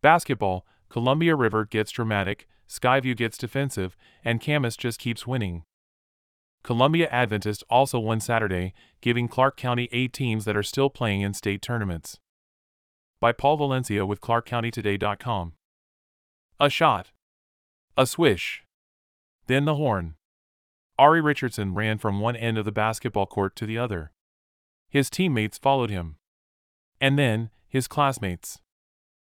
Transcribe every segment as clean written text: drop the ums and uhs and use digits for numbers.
Basketball, Columbia River gets dramatic, Skyview gets defensive, and Camas just keeps winning. Columbia Adventist also won Saturday, giving Clark County 8 teams that are still playing in state tournaments. By Paul Valencia with ClarkCountyToday.com. A shot. A swish. Then the horn. Ari Richardson ran from one end of the basketball court to the other. His teammates followed him. And then, his classmates.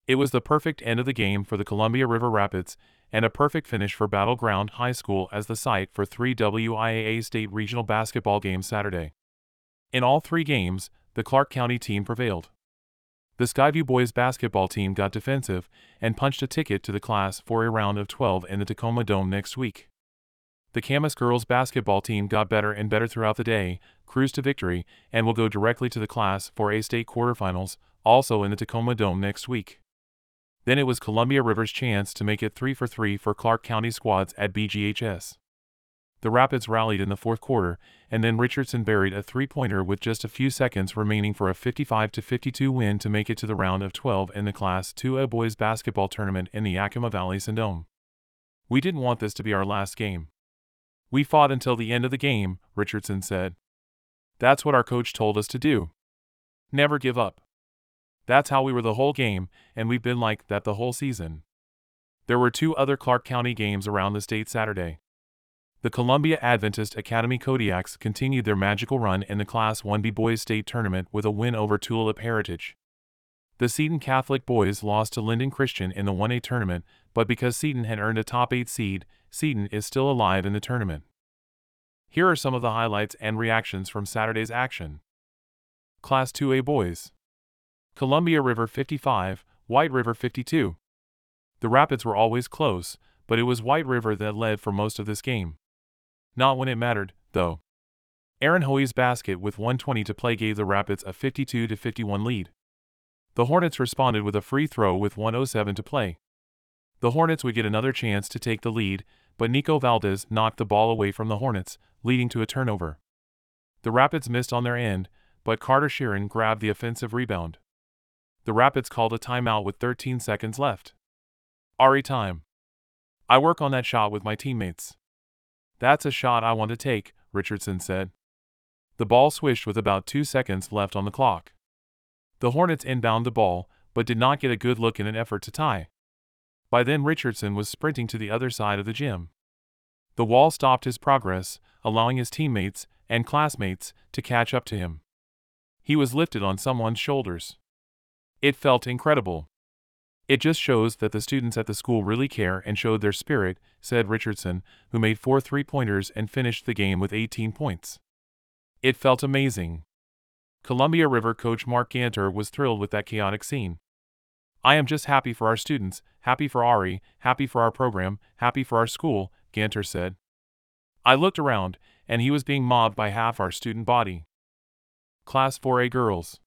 It was the perfect end of the game for the Columbia River Rapids, and a perfect finish for Battle Ground High School as the site for 3 WIAA state regional basketball games Saturday. In all 3 games, the Clark County team prevailed. The Skyview boys basketball team got defensive and punched a ticket to the Class 4A round of 12 in the Tacoma Dome next week. The Camas girls basketball team got better and better throughout the day, cruised to victory, and will go directly to the Class 4A state quarterfinals, also in the Tacoma Dome next week. Then it was Columbia River's chance to make it 3-for-3 for Clark County squads at BGHS. The Rapids rallied in the fourth quarter, and then Richardson buried a three-pointer with just a few seconds remaining for a 55-52 win to make it to the round of 12 in the Class 2A boys basketball tournament in the Yakima Valley Sundome. "We didn't want this to be our last game. We fought until the end of the game," Richardson said. "That's what our coach told us to do. Never give up. That's how we were the whole game, and we've been like that the whole season." There were 2 other Clark County games around the state Saturday. The Columbia Adventist Academy Kodiaks continued their magical run in the Class 1B Boys State Tournament with a win over Tulip Heritage. The Seton Catholic boys lost to Lynden Christian in the 1A tournament, but because Seton had earned a top 8 seed, Seton is still alive in the tournament. Here are some of the highlights and reactions from Saturday's action. Class 2A Boys. Columbia River 55, White River 52. The Rapids were always close, but it was White River that led for most of this game. Not when it mattered, though. Aaron Hoey's basket with 1:20 to play gave the Rapids a 52-51 lead. The Hornets responded with a free throw with 1:07 to play. The Hornets would get another chance to take the lead, but Nico Valdez knocked the ball away from the Hornets, leading to a turnover. The Rapids missed on their end, but Carter Sheeran grabbed the offensive rebound. The Rapids called a timeout with 13 seconds left. Ari time. "I work on that shot with my teammates. That's a shot I want to take," Richardson said. The ball swished with about 2 seconds left on the clock. The Hornets inbound the ball, but did not get a good look in an effort to tie. By then Richardson was sprinting to the other side of the gym. The wall stopped his progress, allowing his teammates and classmates to catch up to him. He was lifted on someone's shoulders. It felt incredible. "It just shows that the students at the school really care and showed their spirit," said Richardson, who made 4 three-pointers and finished the game with 18 points. "It felt amazing." Columbia River coach Mark Ganter was thrilled with that chaotic scene. "I am just happy for our students, happy for Ari, happy for our program, happy for our school," Ganter said. "I looked around, and he was being mobbed by half our student body." Class 4A Girls.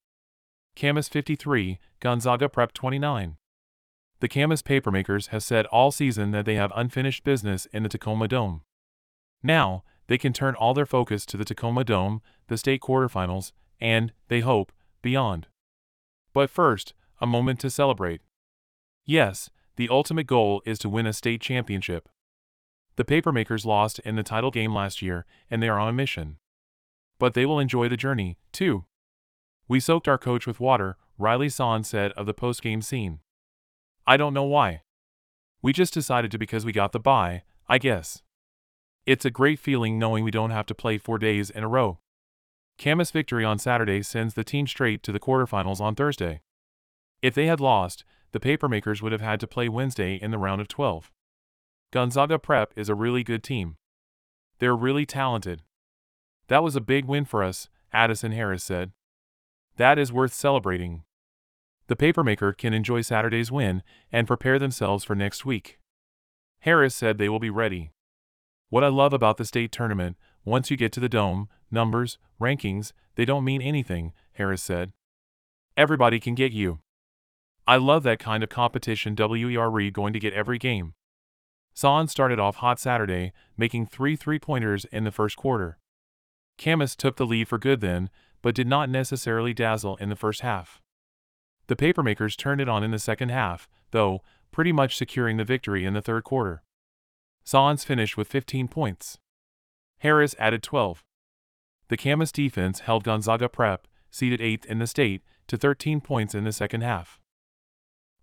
Camas 53, Gonzaga Prep 29. The Camas Papermakers have said all season that they have unfinished business in the Tacoma Dome. Now, they can turn all their focus to the Tacoma Dome, the state quarterfinals, and, they hope, beyond. But first, a moment to celebrate. Yes, the ultimate goal is to win a state championship. The Papermakers lost in the title game last year, and they are on a mission. But they will enjoy the journey, too. "We soaked our coach with water," Riley Sahn said of the post-game scene. "I don't know why. We just decided to because we got the bye, I guess. It's a great feeling knowing we don't have to play 4 days in a row." Camas' victory on Saturday sends the team straight to the quarterfinals on Thursday. If they had lost, the Papermakers would have had to play Wednesday in the round of 12. Gonzaga Prep is a really good team. They're really talented. "That was a big win for us," Addison Harris said. "That is worth celebrating." The Papermaker can enjoy Saturday's win and prepare themselves for next week. Harris said they will be ready. "What I love about the state tournament, once you get to the dome, numbers, rankings, they don't mean anything," Harris said. "Everybody can get you. I love that kind of competition. We're going to get every game." Sahn started off hot Saturday, making 3 three-pointers in the first quarter. Camas took the lead for good then, but did not necessarily dazzle in the first half. The Papermakers turned it on in the second half, though, pretty much securing the victory in the third quarter. Sahn finished with 15 points. Harris added 12. The Camas defense held Gonzaga Prep, seeded 8th in the state, to 13 points in the second half.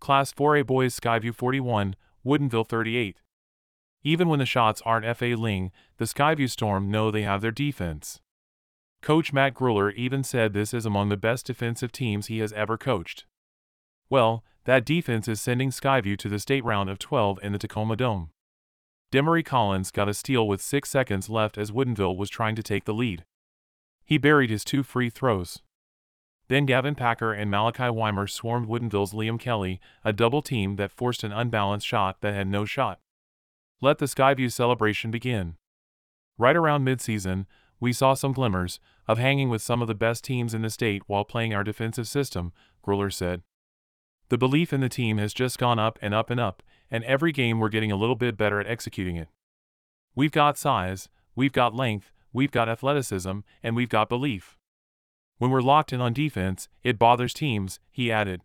Class 4A boys Skyview 41, Woodinville 38. Even when the shots aren't falling, the Skyview Storm know they have their defense. Coach Matt Gruller even said this is among the best defensive teams he has ever coached. Well, that defense is sending Skyview to the state round of 12 in the Tacoma Dome. Demary Collins got a steal with 6 seconds left as Woodinville was trying to take the lead. He buried his 2 free throws. Then Gavin Packer and Malachi Weimer swarmed Woodinville's Liam Kelly, a double team that forced an unbalanced shot that had no shot. Let the Skyview celebration begin. Right around midseason, we saw some glimmers of hanging with some of the best teams in the state while playing our defensive system, Gruller said. The belief in the team has just gone up and up and up, and every game we're getting a little bit better at executing it. We've got size, we've got length, we've got athleticism, and we've got belief. When we're locked in on defense, it bothers teams, he added.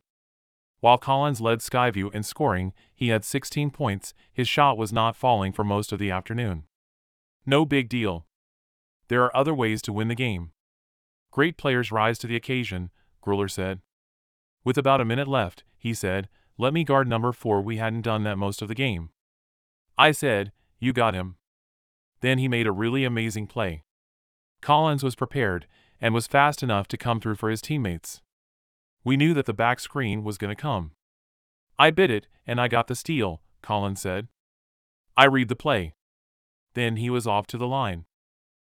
While Collins led Skyview in scoring, he had 16 points, his shot was not falling for most of the afternoon. No big deal. There are other ways to win the game. Great players rise to the occasion, Gruller said. With about a minute left, he said, let me guard number 4. We hadn't done that most of the game. I said, you got him. Then he made a really amazing play. Collins was prepared and was fast enough to come through for his teammates. We knew that the back screen was going to come. I bit it, and I got the steal, Collins said. I read the play. Then he was off to the line.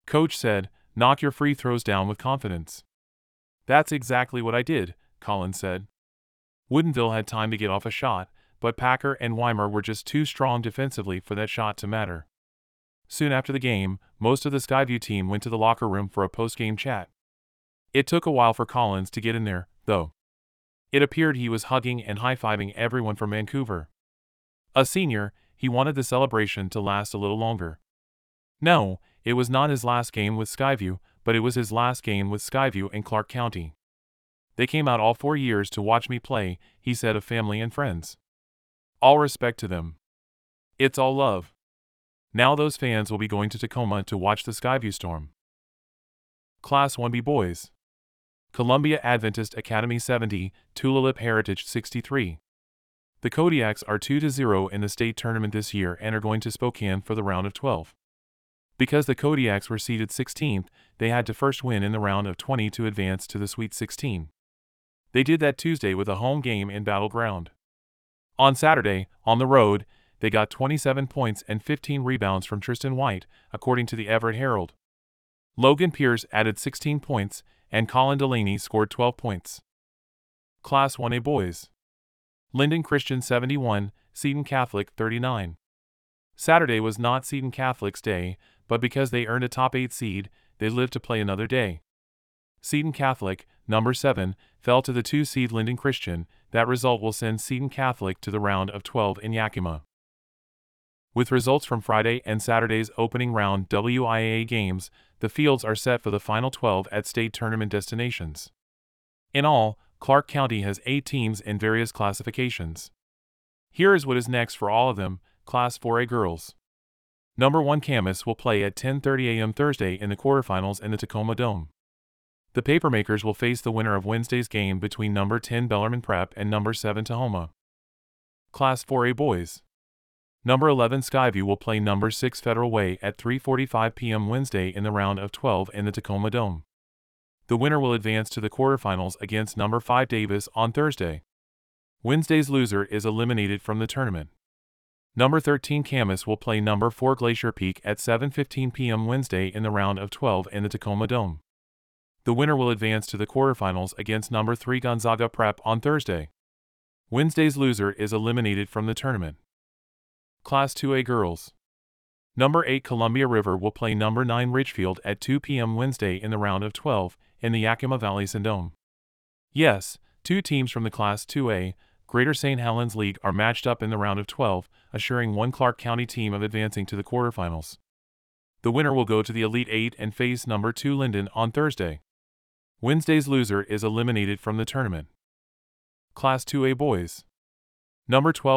Coach said, knock your free throws down with confidence. That's exactly what I did, Collins said. Woodinville had time to get off a shot, but Packer and Weimer were just too strong defensively for that shot to matter. Soon after the game, most of the Skyview team went to the locker room for a post-game chat. It took a while for Collins to get in there, though. It appeared he was hugging and high-fiving everyone from Vancouver. A senior, he wanted the celebration to last a little longer. No, it was not his last game with Skyview, but it was his last game with Skyview in Clark County. They came out all 4 years to watch me play, he said of family and friends. All respect to them. It's all love. Now those fans will be going to Tacoma to watch the Skyview Storm. Class 1B boys. Columbia Adventist Academy 70, Tulalip Heritage 63. The Kodiaks are 2-0 in the state tournament this year and are going to Spokane for the round of 12. Because the Kodiaks were seeded 16th, they had to first win in the round of 20 to advance to the Sweet 16. They did that Tuesday with a home game in Battle Ground. On Saturday, on the road, they got 27 points and 15 rebounds from Tristan White, according to the Everett Herald. Logan Pierce added 16 points, and Colin Delaney scored 12 points. Class 1A boys. Lynden Christian 71, Seton Catholic 39. Saturday was not Seton Catholic's day, but because they earned a top 8 seed, they lived to play another day. Seton Catholic, number 7, fell to the 2 seed Lynden Christian. That result will send Seton Catholic to the round of 12 in Yakima. With results from Friday and Saturday's opening round WIAA games, the fields are set for the final 12 at state tournament destinations. In all, Clark County has 8 teams in various classifications. Here is what is next for all of them, Class 4A girls. Number 1 Camas will play at 10:30 a.m. Thursday in the quarterfinals in the Tacoma Dome. The Papermakers will face the winner of Wednesday's game between number 10 Bellarmine Prep and number 7 Tacoma. Class 4A boys. Number 11 Skyview will play number 6 Federal Way at 3:45 p.m. Wednesday in the round of 12 in the Tacoma Dome. The winner will advance to the quarterfinals against number 5 Davis on Thursday. Wednesday's loser is eliminated from the tournament. Number 13 Camas will play number 4 Glacier Peak at 7:15 p.m. Wednesday in the round of 12 in the Tacoma Dome. The winner will advance to the quarterfinals against number 3 Gonzaga Prep on Thursday. Wednesday's loser is eliminated from the tournament. Class 2A girls. Number 8 Columbia River will play number 9 Ridgefield at 2 p.m. Wednesday in the round of 12 in the Yakima Valley Sundome. Yes, 2 teams from the Class 2A, Greater St. Helens League are matched up in the round of 12, assuring one Clark County team of advancing to the quarterfinals. The winner will go to the Elite 8 and face number 2 Lynden on Thursday. Wednesday's loser is eliminated from the tournament. Class 2A boys. Number 12.